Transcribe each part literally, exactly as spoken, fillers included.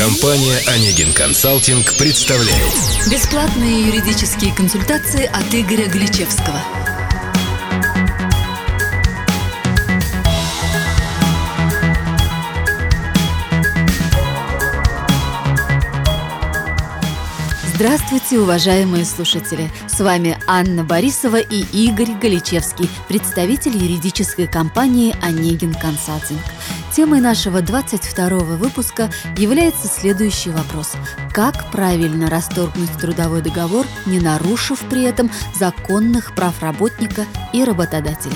Компания «Онегин Консалтинг» представляет бесплатные юридические консультации от Игоря Галичевского. Здравствуйте, уважаемые слушатели! С вами Анна Борисова и Игорь Галичевский, представитель юридической компании «Онегин Консалтинг». Темой нашего двадцать второго выпуска является следующий вопрос. Как правильно расторгнуть трудовой договор, не нарушив при этом законных прав работника и работодателя?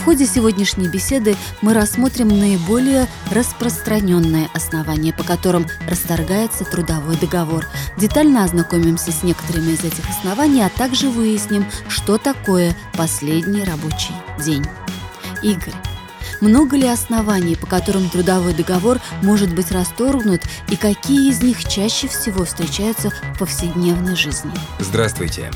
В ходе сегодняшней беседы мы рассмотрим наиболее распространенные основания, по которым расторгается трудовой договор. Детально ознакомимся с некоторыми из этих оснований, а также выясним, что такое последний рабочий день. Игорь, много ли оснований, по которым трудовой договор может быть расторгнут, и какие из них чаще всего встречаются в повседневной жизни? Здравствуйте.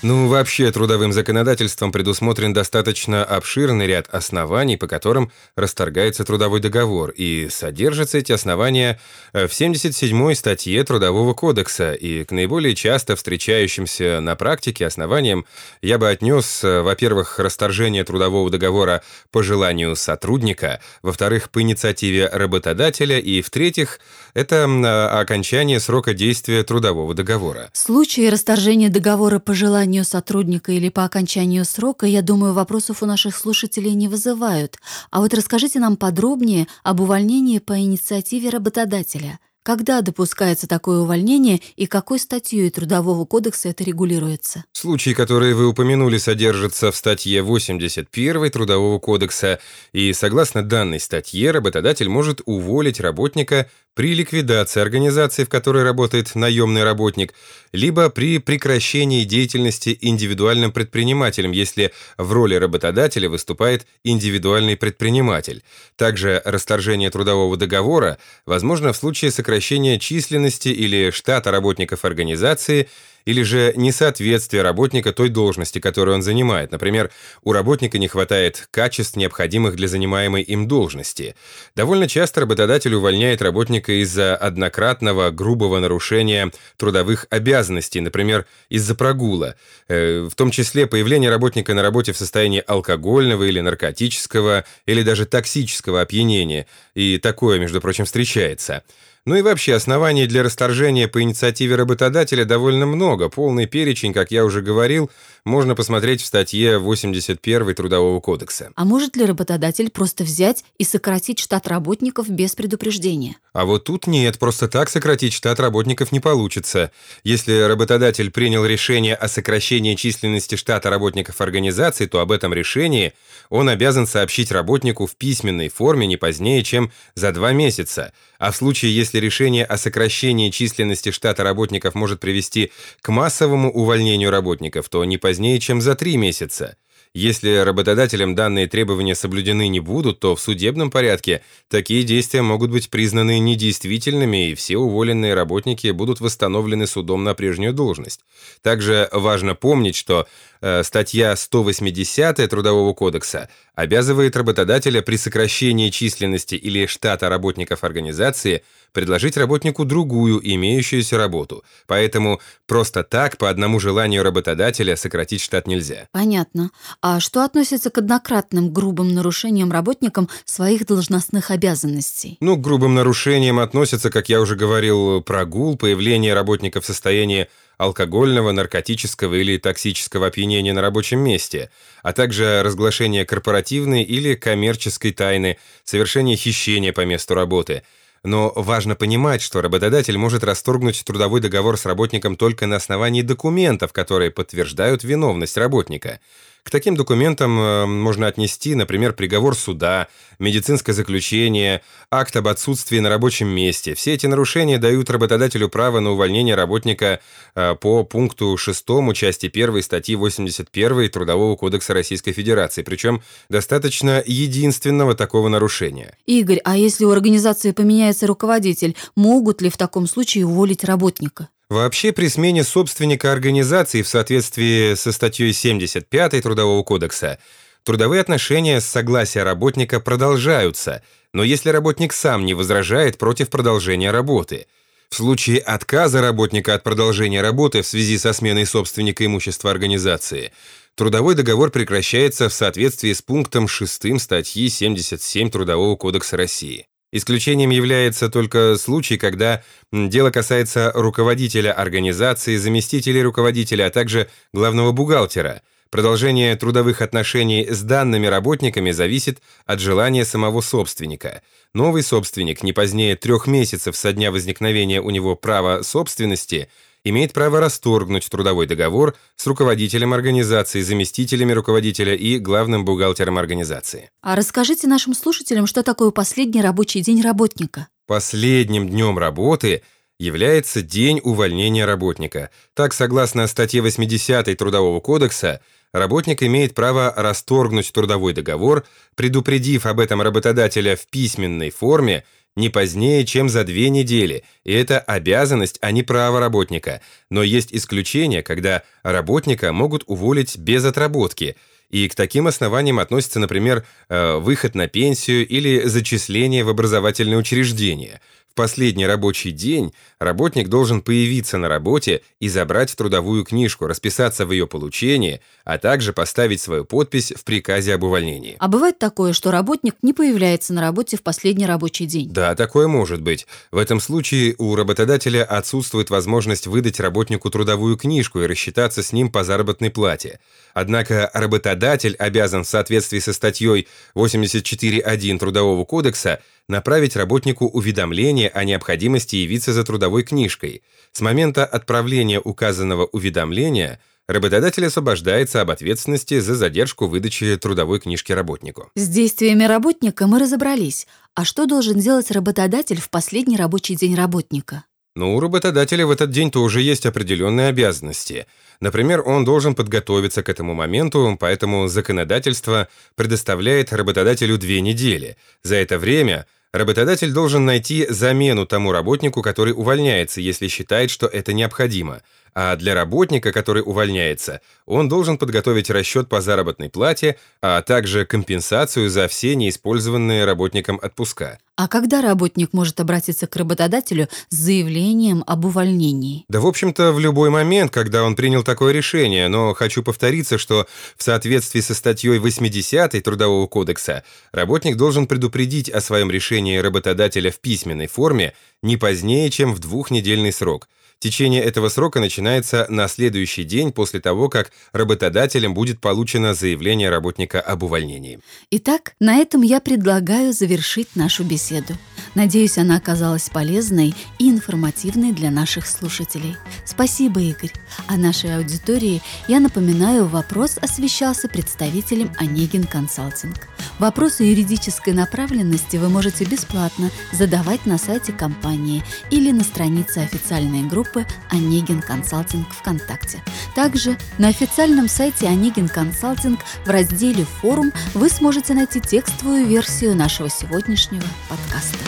Ну, вообще, трудовым законодательством предусмотрен достаточно обширный ряд оснований, по которым расторгается трудовой договор, и содержатся эти основания в семьдесят седьмой статье Трудового кодекса, и к наиболее часто встречающимся на практике основаниям я бы отнес, во-первых, расторжение трудового договора по желанию сотрудника, во-вторых, по инициативе работодателя, и, в-третьих, это окончание срока действия трудового договора. В случае расторжения договора по желанию сотрудника или по окончанию срока, я думаю, вопросов у наших слушателей не вызывают. А вот расскажите нам подробнее об увольнении по инициативе работодателя. Когда допускается такое увольнение и какой статьей Трудового кодекса это регулируется? Случаи, которые вы упомянули, содержатся в статье восемьдесят первой Трудового кодекса, и согласно данной статье работодатель может уволить работника при ликвидации организации, в которой работает наемный работник, либо при прекращении деятельности индивидуальным предпринимателем, если в роли работодателя выступает индивидуальный предприниматель. Также расторжение трудового договора возможно в случае сокращения численности или штата работников организации, или же несоответствие работника той должности, которую он занимает. Например, у работника не хватает качеств, необходимых для занимаемой им должности. Довольно часто работодатель увольняет работника из-за однократного грубого нарушения трудовых обязанностей, например, из-за прогула, в том числе появление работника на работе в состоянии алкогольного или наркотического, или даже токсического опьянения. И такое, между прочим, встречается. Ну и вообще, оснований для расторжения по инициативе работодателя довольно много. Полный перечень, как я уже говорил, можно посмотреть в статье восемьдесят первой Трудового кодекса. А может ли работодатель просто взять и сократить штат работников без предупреждения? А вот тут нет, просто так сократить штат работников не получится. Если работодатель принял решение о сокращении численности штата работников организации, то об этом решении он обязан сообщить работнику в письменной форме не позднее, чем за два месяца. А в случае, если решение о сокращении численности штата работников может привести к массовому увольнению работников, то не позднее, чем за три месяца. Если работодателям данные требования соблюдены не будут, то в судебном порядке такие действия могут быть признаны недействительными, и все уволенные работники будут восстановлены судом на прежнюю должность. Также важно помнить, что э, статья сто восьмидесятая Трудового кодекса обязывает работодателя при сокращении численности или штата работников организации предложить работнику другую имеющуюся работу. Поэтому просто так, по одному желанию работодателя, сократить штат нельзя. Понятно. А что относится к однократным грубым нарушениям работникам своих должностных обязанностей? Ну, к грубым нарушениям относятся, как я уже говорил, прогул, появление работника в состоянии алкогольного, наркотического или токсического опьянения на рабочем месте, а также разглашение корпоративной или коммерческой тайны, совершение хищения по месту работы. Но важно понимать, что работодатель может расторгнуть трудовой договор с работником только на основании документов, которые подтверждают виновность работника. К таким документам можно отнести, например, приговор суда, медицинское заключение, акт об отсутствии на рабочем месте. Все эти нарушения дают работодателю право на увольнение работника по пункту шестому части первой статьи восемьдесят первой Трудового кодекса Российской Федерации, причем достаточно единственного такого нарушения. Игорь, а если у организации поменяется руководитель, могут ли в таком случае уволить работника? Вообще, при смене собственника организации в соответствии со статьей семьдесят пятой Трудового кодекса трудовые отношения с согласия работника продолжаются, но если работник сам не возражает против продолжения работы. В случае отказа работника от продолжения работы в связи со сменой собственника имущества организации, трудовой договор прекращается в соответствии с пунктом шестым статьи семьдесят семь Трудового кодекса России. Исключением является только случай, когда дело касается руководителя организации, заместителей руководителя, а также главного бухгалтера. Продолжение трудовых отношений с данными работниками зависит от желания самого собственника. Новый собственник не позднее трех месяцев со дня возникновения у него права собственности имеет право расторгнуть трудовой договор с руководителем организации, заместителями руководителя и главным бухгалтером организации. А расскажите нашим слушателям, что такое последний рабочий день работника? Последним днем работы является день увольнения работника. Так, согласно статье восьмидесятой Трудового кодекса, работник имеет право расторгнуть трудовой договор, предупредив об этом работодателя в письменной форме не позднее, чем за две недели, и это обязанность, а не право работника. Но есть исключения, когда работника могут уволить без отработки, и к таким основаниям относятся, например, выход на пенсию или зачисление в образовательное учреждение. В последний рабочий день работник должен появиться на работе и забрать трудовую книжку, расписаться в ее получении, а также поставить свою подпись в приказе об увольнении. А бывает такое, что работник не появляется на работе в последний рабочий день? Да, такое может быть. В этом случае у работодателя отсутствует возможность выдать работнику трудовую книжку и рассчитаться с ним по заработной плате. Однако работодатель обязан в соответствии со статьей восемьдесят четыре точка один Трудового кодекса направить работнику уведомление о необходимости явиться за трудовой книжкой. С момента отправления указанного уведомления работодатель освобождается об ответственности за задержку выдачи трудовой книжки работнику. С действиями работника мы разобрались. А что должен делать работодатель в последний рабочий день работника? Но у работодателя в этот день тоже есть определенные обязанности. Например, он должен подготовиться к этому моменту, поэтому законодательство предоставляет работодателю две недели. За это время работодатель должен найти замену тому работнику, который увольняется, если считает, что это необходимо. А для работника, который увольняется, он должен подготовить расчет по заработной плате, а также компенсацию за все неиспользованные работником отпуска. А когда работник может обратиться к работодателю с заявлением об увольнении? Да, в общем-то, в любой момент, когда он принял такое решение, но хочу повториться, что в соответствии со статьей восьмидесятой Трудового кодекса работник должен предупредить о своем решении работодателя в письменной форме не позднее, чем в двухнедельный срок. Течение этого срока начинается на следующий день после того, как работодателем будет получено заявление работника об увольнении. Итак, на этом я предлагаю завершить нашу беседу. Надеюсь, она оказалась полезной и информативной для наших слушателей. Спасибо, Игорь. А нашей аудитории, я напоминаю, вопрос освещался представителем Онегин Консалтинг. Вопросы юридической направленности вы можете бесплатно задавать на сайте компании или на странице официальной группы «Онегин Консалтинг» ВКонтакте. Также на официальном сайте «Онегин Консалтинг» в разделе «Форум» вы сможете найти текстовую версию нашего сегодняшнего подкаста.